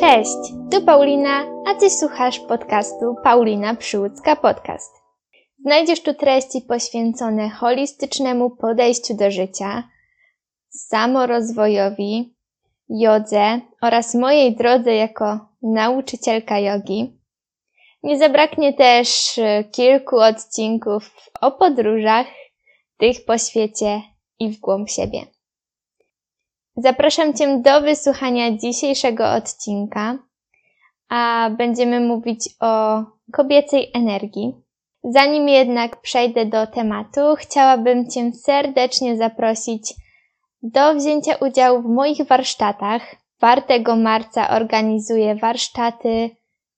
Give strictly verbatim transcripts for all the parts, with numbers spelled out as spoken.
Cześć, tu Paulina, a Ty słuchasz podcastu Paulina Przyłódzka Podcast. Znajdziesz tu treści poświęcone holistycznemu podejściu do życia, samorozwojowi, jodze oraz mojej drodze jako nauczycielka jogi. Nie zabraknie też kilku odcinków o podróżach, tych po świecie i w głąb siebie. Zapraszam Cię do wysłuchania dzisiejszego odcinka, a będziemy mówić o kobiecej energii. Zanim jednak przejdę do tematu, chciałabym Cię serdecznie zaprosić do wzięcia udziału w moich warsztatach. czwartego marca organizuję warsztaty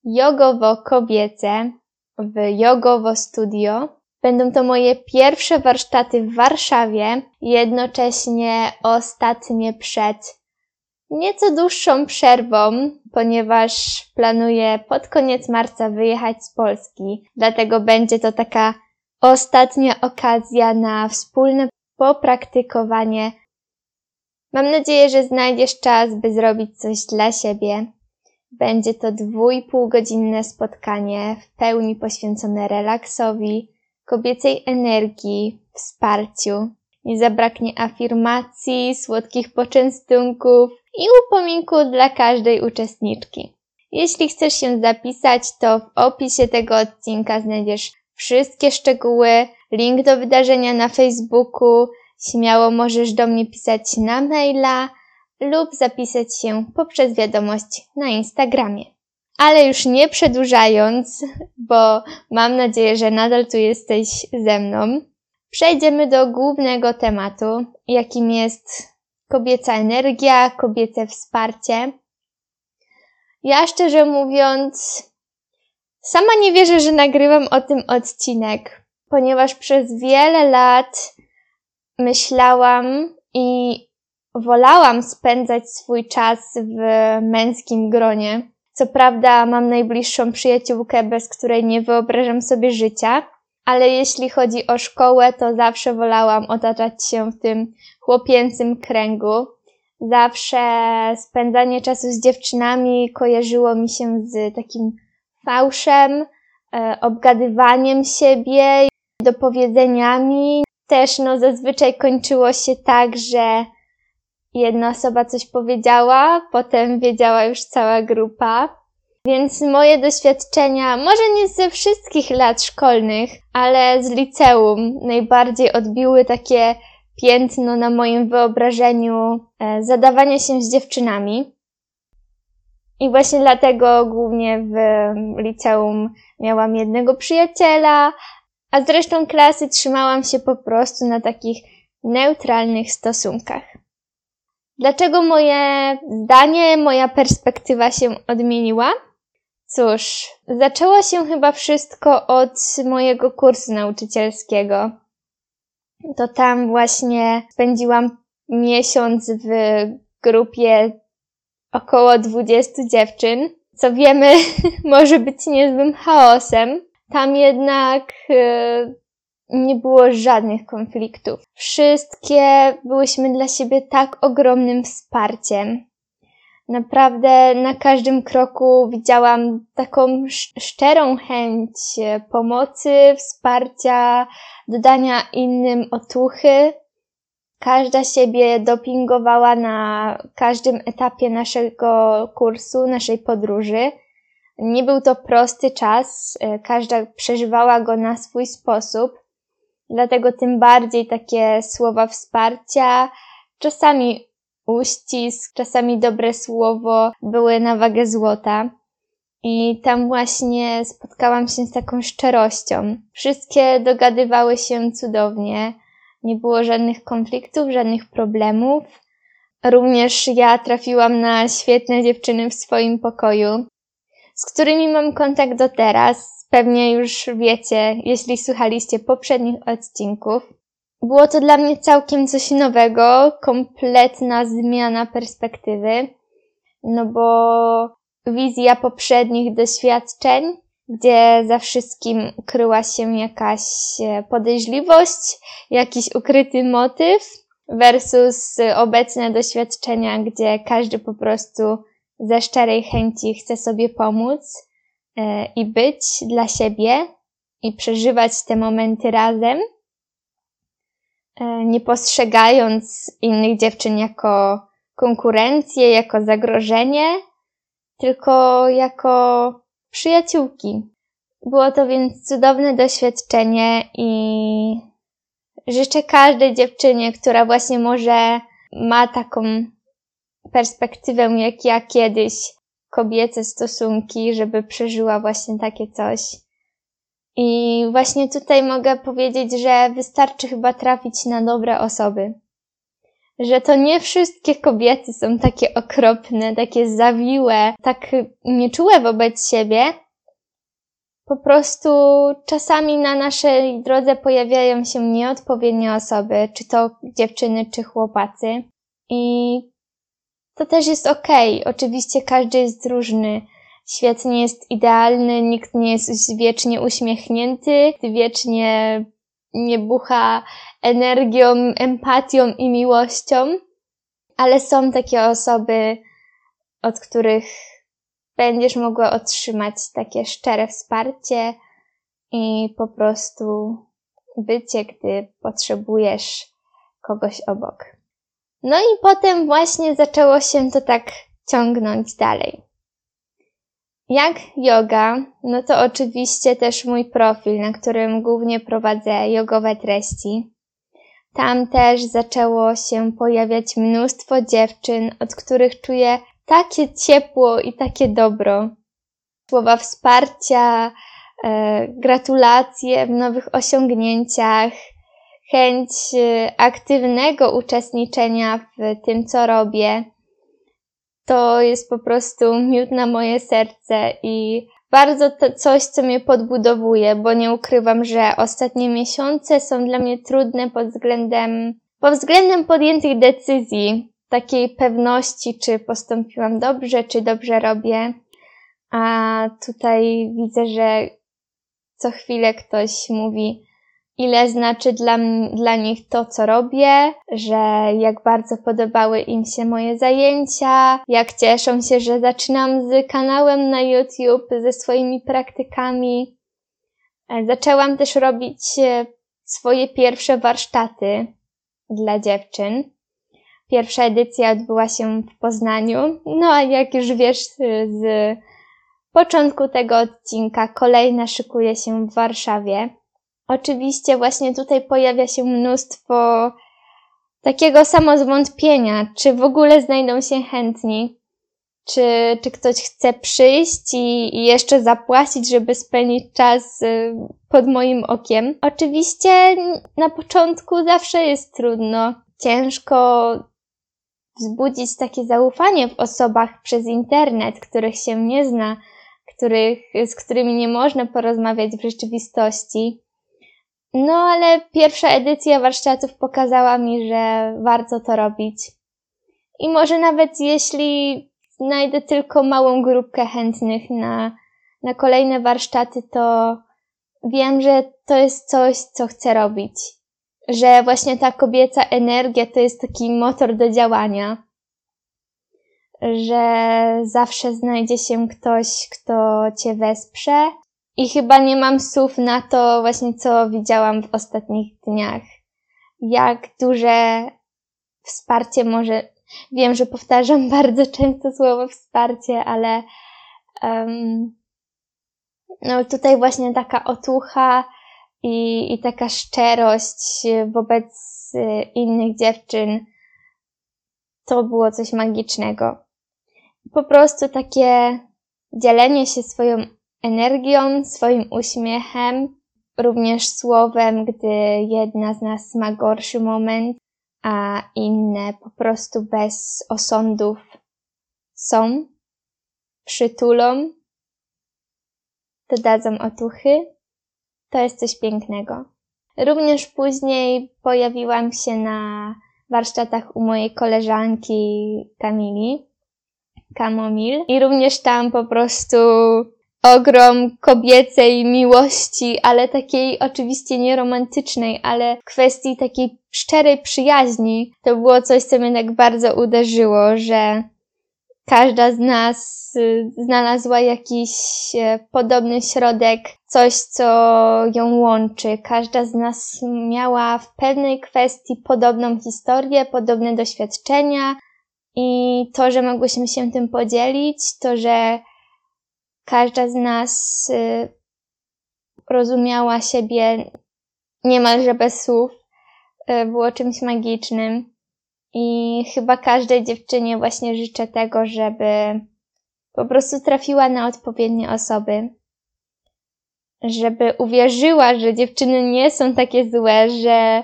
jogowo-kobiece w Jogowo Studio. Będą to moje pierwsze warsztaty w Warszawie, jednocześnie ostatnie przed nieco dłuższą przerwą, ponieważ planuję pod koniec marca wyjechać z Polski. Dlatego będzie to taka ostatnia okazja na wspólne popraktykowanie. Mam nadzieję, że znajdziesz czas, by zrobić coś dla siebie. Będzie to dwa i pół godzinne spotkanie w pełni poświęcone relaksowi, kobiecej energii, wsparciu. Nie zabraknie afirmacji, słodkich poczęstunków i upominku dla każdej uczestniczki. Jeśli chcesz się zapisać, to w opisie tego odcinka znajdziesz wszystkie szczegóły, link do wydarzenia na Facebooku, śmiało możesz do mnie pisać na maila lub zapisać się poprzez wiadomość na Instagramie. Ale już nie przedłużając, bo mam nadzieję, że nadal tu jesteś ze mną, przejdziemy do głównego tematu, jakim jest kobieca energia, kobiece wsparcie. Ja szczerze mówiąc, sama nie wierzę, że nagrywam o tym odcinek, ponieważ przez wiele lat myślałam i wolałam spędzać swój czas w męskim gronie. Co prawda mam najbliższą przyjaciółkę, bez której nie wyobrażam sobie życia, ale jeśli chodzi o szkołę, to zawsze wolałam otaczać się w tym chłopięcym kręgu. Zawsze spędzanie czasu z dziewczynami kojarzyło mi się z takim fałszem, obgadywaniem siebie, dopowiedzeniami. Też no zazwyczaj kończyło się tak, że jedna osoba coś powiedziała, potem wiedziała już cała grupa. Więc moje doświadczenia, może nie ze wszystkich lat szkolnych, ale z liceum najbardziej odbiły takie piętno na moim wyobrażeniu e, zadawania się z dziewczynami. I właśnie dlatego głównie w liceum miałam jednego przyjaciela, a z resztą klasy trzymałam się po prostu na takich neutralnych stosunkach. Dlaczego moje zdanie, moja perspektywa się odmieniła? Cóż, zaczęło się chyba wszystko od mojego kursu nauczycielskiego. To tam właśnie spędziłam miesiąc w grupie około dwudziestu dziewczyn, co wiemy, może być niezłym chaosem. Tam jednak Yy, nie było żadnych konfliktów. Wszystkie byłyśmy dla siebie tak ogromnym wsparciem. Naprawdę na każdym kroku widziałam taką szczerą chęć pomocy, wsparcia, dodania innym otuchy. Każda siebie dopingowała na każdym etapie naszego kursu, naszej podróży. Nie był to prosty czas, każda przeżywała go na swój sposób. Dlatego tym bardziej takie słowa wsparcia, czasami uścisk, czasami dobre słowo były na wagę złota. I tam właśnie spotkałam się z taką szczerością. Wszystkie dogadywały się cudownie, nie było żadnych konfliktów, żadnych problemów. Również ja trafiłam na świetne dziewczyny w swoim pokoju, z którymi mam kontakt do teraz. Pewnie już wiecie, jeśli słuchaliście poprzednich odcinków. Było to dla mnie całkiem coś nowego, kompletna zmiana perspektywy, no bo wizja poprzednich doświadczeń, gdzie za wszystkim kryła się jakaś podejrzliwość, jakiś ukryty motyw versus obecne doświadczenia, gdzie każdy po prostu ze szczerej chęci chce sobie pomóc i być dla siebie i przeżywać te momenty razem, nie postrzegając innych dziewczyn jako konkurencję, jako zagrożenie, tylko jako przyjaciółki. Było to więc cudowne doświadczenie i życzę każdej dziewczynie, która właśnie może ma taką perspektywę jak ja kiedyś, kobiece stosunki, żeby przeżyła właśnie takie coś. I właśnie tutaj mogę powiedzieć, że wystarczy chyba trafić na dobre osoby. Że to nie wszystkie kobiety są takie okropne, takie zawiłe, tak nieczułe wobec siebie. Po prostu czasami na naszej drodze pojawiają się nieodpowiednie osoby, czy to dziewczyny, czy chłopacy. I to też jest okej. Okay. Oczywiście każdy jest różny. Świat nie jest idealny, nikt nie jest wiecznie uśmiechnięty, wiecznie nie bucha energią, empatią i miłością, ale są takie osoby, od których będziesz mogła otrzymać takie szczere wsparcie i po prostu bycie, gdy potrzebujesz kogoś obok. No i potem właśnie zaczęło się to tak ciągnąć dalej. Jak joga, no to oczywiście też mój profil, na którym głównie prowadzę jogowe treści. Tam też zaczęło się pojawiać mnóstwo dziewczyn, od których czuję takie ciepło i takie dobro. Słowa wsparcia, e, gratulacje w nowych osiągnięciach, chęć aktywnego uczestniczenia w tym, co robię. To jest po prostu miód na moje serce i bardzo to coś, co mnie podbudowuje, bo nie ukrywam, że ostatnie miesiące są dla mnie trudne pod względem, pod względem podjętych decyzji, takiej pewności, czy postąpiłam dobrze, czy dobrze robię. A tutaj widzę, że co chwilę ktoś mówi, ile znaczy dla, dla nich to, co robię, że jak bardzo podobały im się moje zajęcia, jak cieszą się, że zaczynam z kanałem na YouTube, ze swoimi praktykami. Zaczęłam też robić swoje pierwsze warsztaty dla dziewczyn. Pierwsza edycja odbyła się w Poznaniu. No a jak już wiesz z początku tego odcinka, kolejna szykuje się w Warszawie. Oczywiście właśnie tutaj pojawia się mnóstwo takiego samozwątpienia, czy w ogóle znajdą się chętni, czy, czy ktoś chce przyjść i, i jeszcze zapłacić, żeby spędzić czas pod moim okiem. Oczywiście na początku zawsze jest trudno, ciężko wzbudzić takie zaufanie w osobach przez internet, których się nie zna, których, z którymi nie można porozmawiać w rzeczywistości. No ale pierwsza edycja warsztatów pokazała mi, że warto to robić. I może nawet jeśli znajdę tylko małą grupkę chętnych na, na kolejne warsztaty, to wiem, że to jest coś, co chcę robić. Że właśnie ta kobieca energia to jest taki motor do działania. Że zawsze znajdzie się ktoś, kto cię wesprze. I chyba nie mam słów na to właśnie, co widziałam w ostatnich dniach. Jak duże wsparcie może... Wiem, że powtarzam bardzo często słowo wsparcie, ale um, no tutaj właśnie taka otucha i, i taka szczerość wobec innych dziewczyn to było coś magicznego. Po prostu takie dzielenie się swoją energią, swoim uśmiechem, również słowem, gdy jedna z nas ma gorszy moment, a inne po prostu bez osądów są, przytulą, dodadzą otuchy. To jest coś pięknego. Również później pojawiłam się na warsztatach u mojej koleżanki Kamili Kamomil i również tam po prostu ogrom kobiecej miłości, ale takiej oczywiście nieromantycznej, ale w kwestii takiej szczerej przyjaźni. To było coś, co mnie tak bardzo uderzyło, że każda z nas znalazła jakiś podobny środek, coś, co ją łączy. Każda z nas miała w pewnej kwestii podobną historię, podobne doświadczenia i to, że mogłyśmy się tym podzielić, to, że każda z nas rozumiała siebie niemalże bez słów, było czymś magicznym. I chyba każdej dziewczynie właśnie życzę tego, żeby po prostu trafiła na odpowiednie osoby. Żeby uwierzyła, że dziewczyny nie są takie złe, że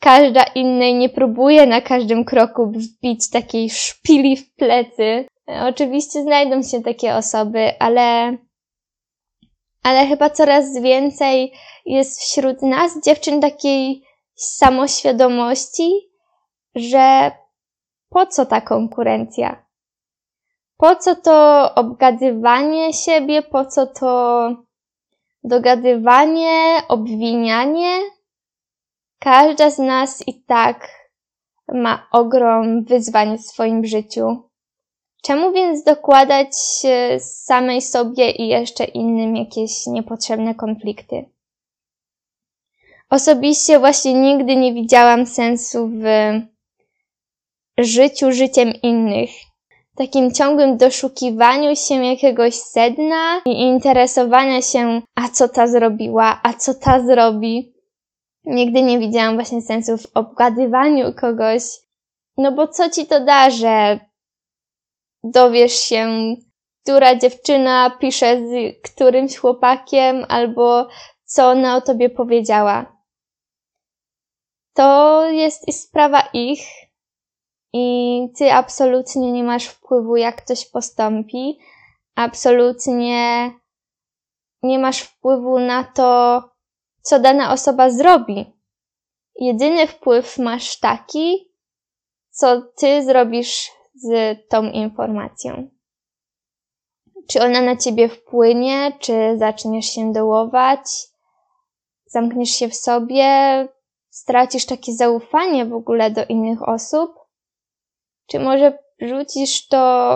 każda innej nie próbuje na każdym kroku wbić takiej szpili w plecy. Oczywiście znajdą się takie osoby, ale, ale chyba coraz więcej jest wśród nas dziewczyn takiej samoświadomości, że po co ta konkurencja? Po co to obgadywanie siebie? Po co to dogadywanie, obwinianie? Każda z nas i tak ma ogrom wyzwań w swoim życiu. Czemu więc dokładać samej sobie i jeszcze innym jakieś niepotrzebne konflikty? Osobiście właśnie nigdy nie widziałam sensu w życiu życiem innych. Takim ciągłym doszukiwaniu się jakiegoś sedna i interesowania się, a co ta zrobiła, a co ta zrobi. Nigdy nie widziałam właśnie sensu w obgadywaniu kogoś. No bo co ci to da, że dowiesz się, która dziewczyna pisze z którymś chłopakiem, albo co ona o tobie powiedziała. To jest sprawa ich i ty absolutnie nie masz wpływu, jak ktoś postąpi. Absolutnie nie masz wpływu na to, co dana osoba zrobi. Jedyny wpływ masz taki, co ty zrobisz z tą informacją. Czy ona na ciebie wpłynie, czy zaczniesz się dołować, zamkniesz się w sobie, stracisz takie zaufanie w ogóle do innych osób? Czy może rzucisz to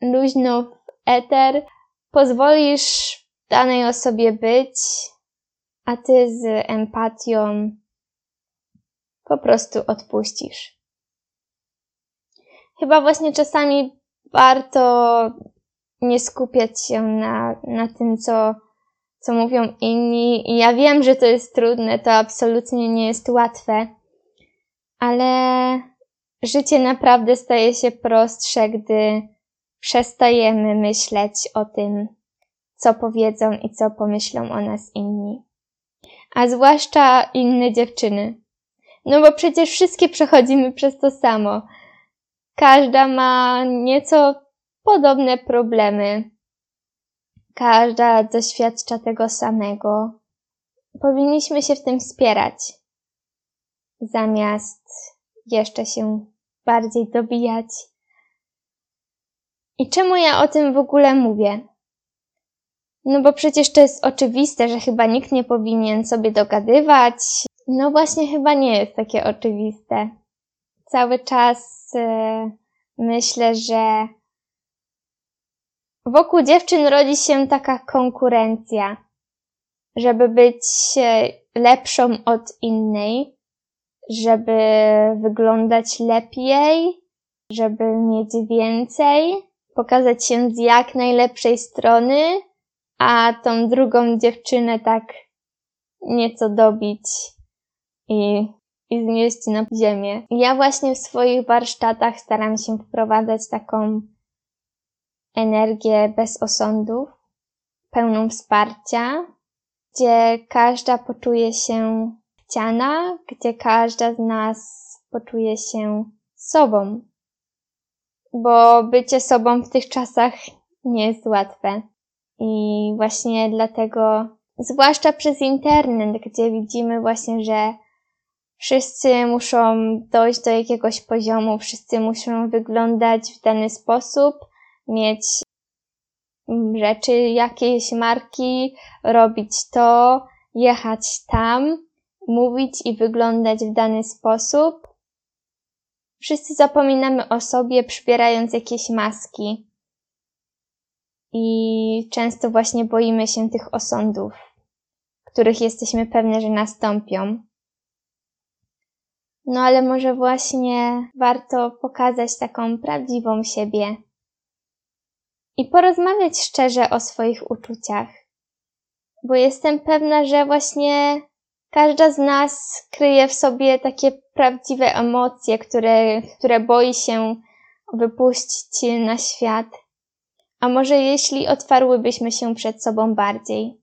luźno w eter, pozwolisz danej osobie być, a ty z empatią po prostu odpuścisz? Chyba właśnie czasami warto nie skupiać się na, na tym, co, co mówią inni. I ja wiem, że to jest trudne, to absolutnie nie jest łatwe, ale życie naprawdę staje się prostsze, gdy przestajemy myśleć o tym, co powiedzą i co pomyślą o nas inni. A zwłaszcza inne dziewczyny. No bo przecież wszystkie przechodzimy przez to samo. Każda ma nieco podobne problemy. Każda doświadcza tego samego. Powinniśmy się w tym wspierać, zamiast jeszcze się bardziej dobijać. I czemu ja o tym w ogóle mówię? No bo przecież to jest oczywiste, że chyba nikt nie powinien sobie dogadywać. No właśnie, chyba nie jest takie oczywiste. Cały czas yy, myślę, że wokół dziewczyn rodzi się taka konkurencja, żeby być lepszą od innej, żeby wyglądać lepiej, żeby mieć więcej, pokazać się z jak najlepszej strony, a tą drugą dziewczynę tak nieco dobić i, i znieść na ziemię. Ja właśnie w swoich warsztatach staram się wprowadzać taką energię bez osądów, pełną wsparcia, gdzie każda poczuje się chciana, gdzie każda z nas poczuje się sobą. Bo bycie sobą w tych czasach nie jest łatwe. I właśnie dlatego, zwłaszcza przez internet, gdzie widzimy właśnie, że wszyscy muszą dojść do jakiegoś poziomu, wszyscy muszą wyglądać w dany sposób, mieć rzeczy jakiejś marki, robić to, jechać tam, mówić i wyglądać w dany sposób, Wszyscy zapominamy o sobie, przybierając jakieś maski. I często właśnie boimy się tych osądów, których jesteśmy pewne, że nastąpią. No ale może właśnie warto pokazać taką prawdziwą siebie i porozmawiać szczerze o swoich uczuciach. Bo jestem pewna, że właśnie każda z nas kryje w sobie takie prawdziwe emocje, które, które boi się wypuścić na świat. A może jeśli otwarłybyśmy się przed sobą bardziej?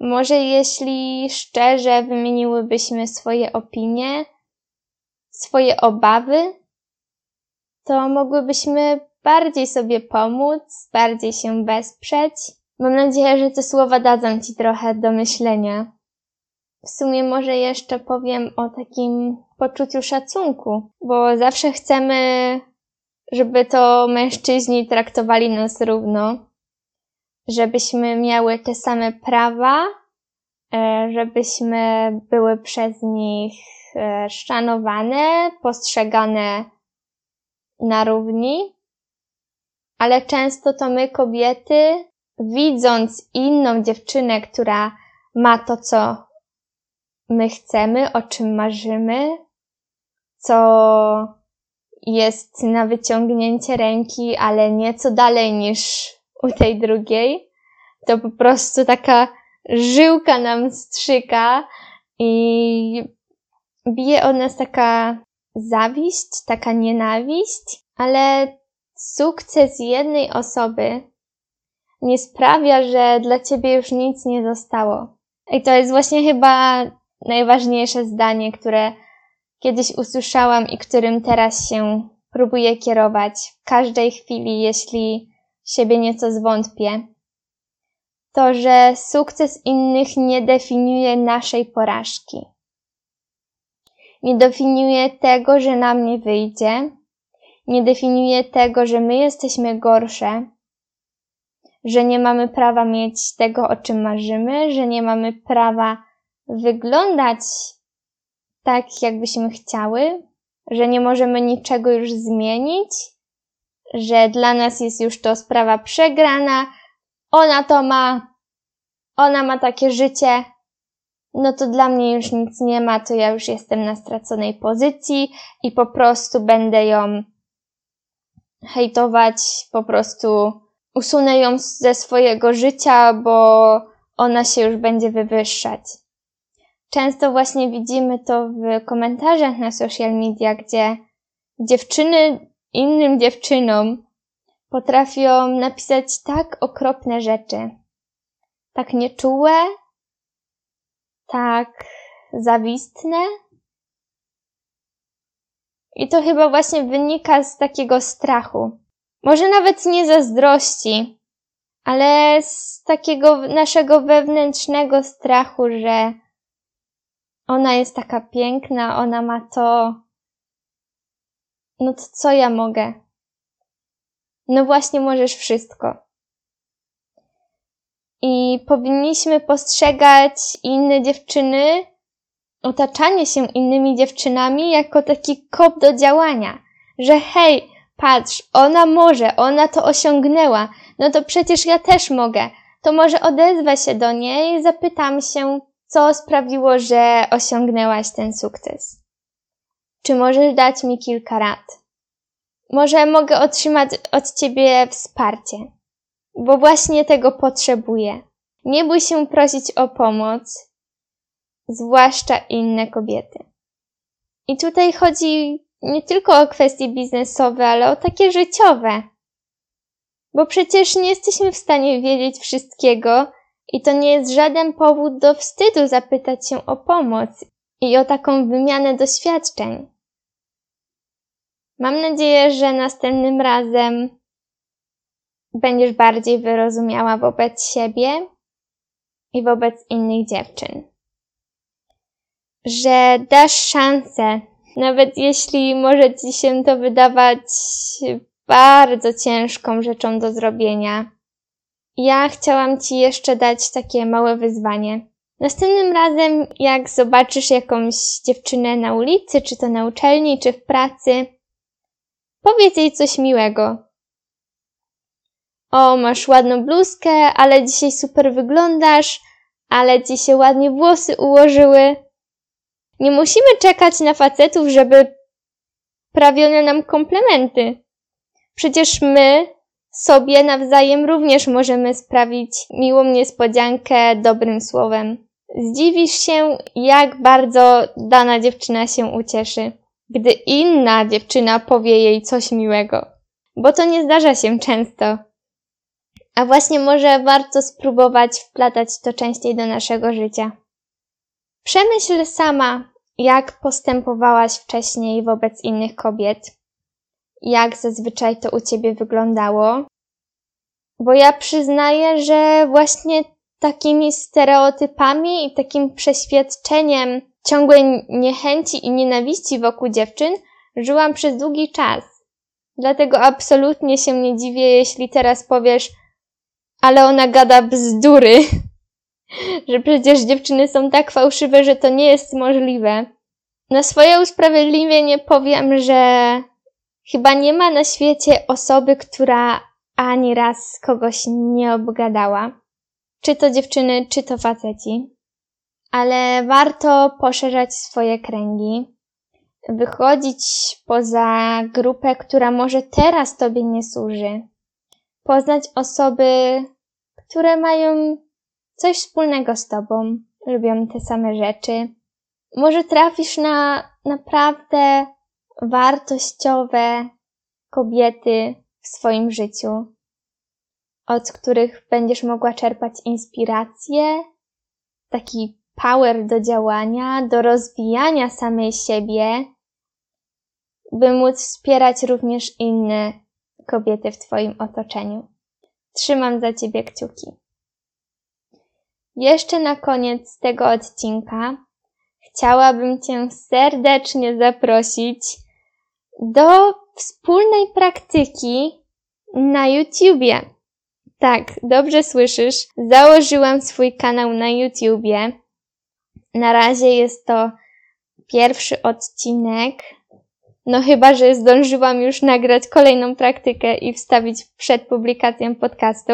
Może jeśli szczerze wymieniłybyśmy swoje opinie, swoje obawy, to mogłybyśmy bardziej sobie pomóc, bardziej się wesprzeć. Mam nadzieję, że te słowa dadzą Ci trochę do myślenia. W sumie może jeszcze powiem o takim poczuciu szacunku, bo zawsze chcemy, żeby to mężczyźni traktowali nas równo, żebyśmy miały te same prawa, żebyśmy były przez nich szanowane, postrzegane na równi, ale często to my, kobiety, widząc inną dziewczynę, która ma to, co my chcemy, o czym marzymy, co jest na wyciągnięcie ręki, ale nieco dalej niż u tej drugiej, to po prostu taka żyłka nam strzyka i bije od nas taka zawiść, taka nienawiść, ale sukces jednej osoby nie sprawia, że dla ciebie już nic nie zostało. I to jest właśnie chyba najważniejsze zdanie, które kiedyś usłyszałam i którym teraz się próbuję kierować w każdej chwili, jeśli siebie nieco zwątpię. To, że sukces innych nie definiuje naszej porażki. Nie definiuje tego, że nam nie wyjdzie. Nie definiuje tego, że my jesteśmy gorsze. Że nie mamy prawa mieć tego, o czym marzymy. Że nie mamy prawa wyglądać tak, jakbyśmy chciały, że nie możemy niczego już zmienić, że dla nas jest już to sprawa przegrana, ona to ma, ona ma takie życie, no to dla mnie już nic nie ma, to ja już jestem na straconej pozycji i po prostu będę ją hejtować, po prostu usunę ją ze swojego życia, bo ona się już będzie wywyższać. Często właśnie widzimy to w komentarzach na social media, gdzie dziewczyny innym dziewczynom potrafią napisać tak okropne rzeczy. Tak nieczułe, tak zawistne. I to chyba właśnie wynika z takiego strachu. Może nawet nie zazdrości, ale z takiego naszego wewnętrznego strachu, że ona jest taka piękna, ona ma to, no to co ja mogę? No właśnie, możesz wszystko. I powinniśmy postrzegać inne dziewczyny, otaczanie się innymi dziewczynami jako taki kop do działania. Że hej, patrz, ona może, ona to osiągnęła, no to przecież ja też mogę. To może odezwę się do niej, zapytam się, co sprawiło, że osiągnęłaś ten sukces? Czy możesz dać mi kilka rad? Może mogę otrzymać od ciebie wsparcie? Bo właśnie tego potrzebuję. Nie bój się prosić o pomoc, zwłaszcza inne kobiety. I tutaj chodzi nie tylko o kwestie biznesowe, ale o takie życiowe. Bo przecież nie jesteśmy w stanie wiedzieć wszystkiego, i to nie jest żaden powód do wstydu zapytać się o pomoc i o taką wymianę doświadczeń. Mam nadzieję, że następnym razem będziesz bardziej wyrozumiała wobec siebie i wobec innych dziewczyn. Że dasz szansę, nawet jeśli może ci się to wydawać bardzo ciężką rzeczą do zrobienia. Ja chciałam Ci jeszcze dać takie małe wyzwanie. Następnym razem, jak zobaczysz jakąś dziewczynę na ulicy, czy to na uczelni, czy w pracy, Powiedz jej coś miłego. O, masz ładną bluzkę, ale dzisiaj super wyglądasz, ale ci się ładnie włosy ułożyły. Nie musimy czekać na facetów, żeby prawiono nam komplementy. Przecież my sobie nawzajem również możemy sprawić miłą niespodziankę dobrym słowem. Zdziwisz się, jak bardzo dana dziewczyna się ucieszy, gdy inna dziewczyna powie jej coś miłego, bo to nie zdarza się często. A właśnie może warto spróbować wplatać to częściej do naszego życia. Przemyśl sama, jak postępowałaś wcześniej wobec innych kobiet, jak zazwyczaj to u ciebie wyglądało, bo ja przyznaję, że właśnie takimi stereotypami i takim przeświadczeniem ciągłej niechęci i nienawiści wokół dziewczyn żyłam przez długi czas. Dlatego absolutnie się nie dziwię, jeśli teraz powiesz, ale ona gada bzdury, że przecież dziewczyny są tak fałszywe, że to nie jest możliwe. Na swoje usprawiedliwienie powiem, że chyba nie ma na świecie osoby, która ani raz kogoś nie obgadała. Czy to dziewczyny, czy to faceci. Ale warto poszerzać swoje kręgi, wychodzić poza grupę, która może teraz tobie nie służy. Poznać osoby, które mają coś wspólnego z tobą, lubią te same rzeczy. Może trafisz na naprawdę wartościowe kobiety w swoim życiu, od których będziesz mogła czerpać inspirację, taki power do działania, do rozwijania samej siebie, by móc wspierać również inne kobiety w twoim otoczeniu. Trzymam za ciebie kciuki. Jeszcze na koniec tego odcinka chciałabym cię serdecznie zaprosić do wspólnej praktyki na YouTubie. Tak, dobrze słyszysz, założyłam swój kanał na YouTubie. Na razie jest to pierwszy odcinek. No chyba, że zdążyłam już nagrać kolejną praktykę i wstawić przed publikacją podcastu.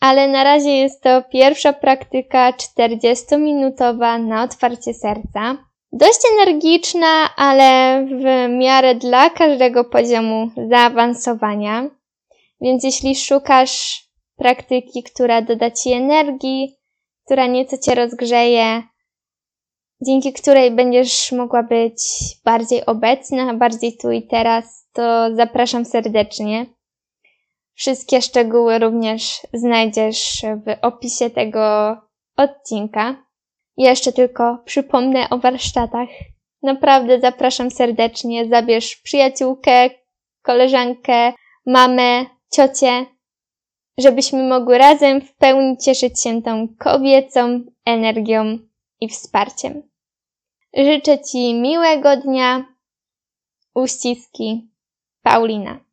Ale na razie jest to pierwsza praktyka czterdziestominutowa na otwarcie serca. Dość energiczna, ale w miarę dla każdego poziomu zaawansowania. Więc jeśli szukasz praktyki, która doda ci energii, która nieco cię rozgrzeje, dzięki której będziesz mogła być bardziej obecna, bardziej tu i teraz, to zapraszam serdecznie. Wszystkie szczegóły również znajdziesz w opisie tego odcinka. Jeszcze tylko przypomnę o warsztatach. Naprawdę zapraszam serdecznie. Zabierz przyjaciółkę, koleżankę, mamę, ciocię, żebyśmy mogły razem w pełni cieszyć się tą kobiecą energią i wsparciem. Życzę ci miłego dnia. Uściski. Paulina.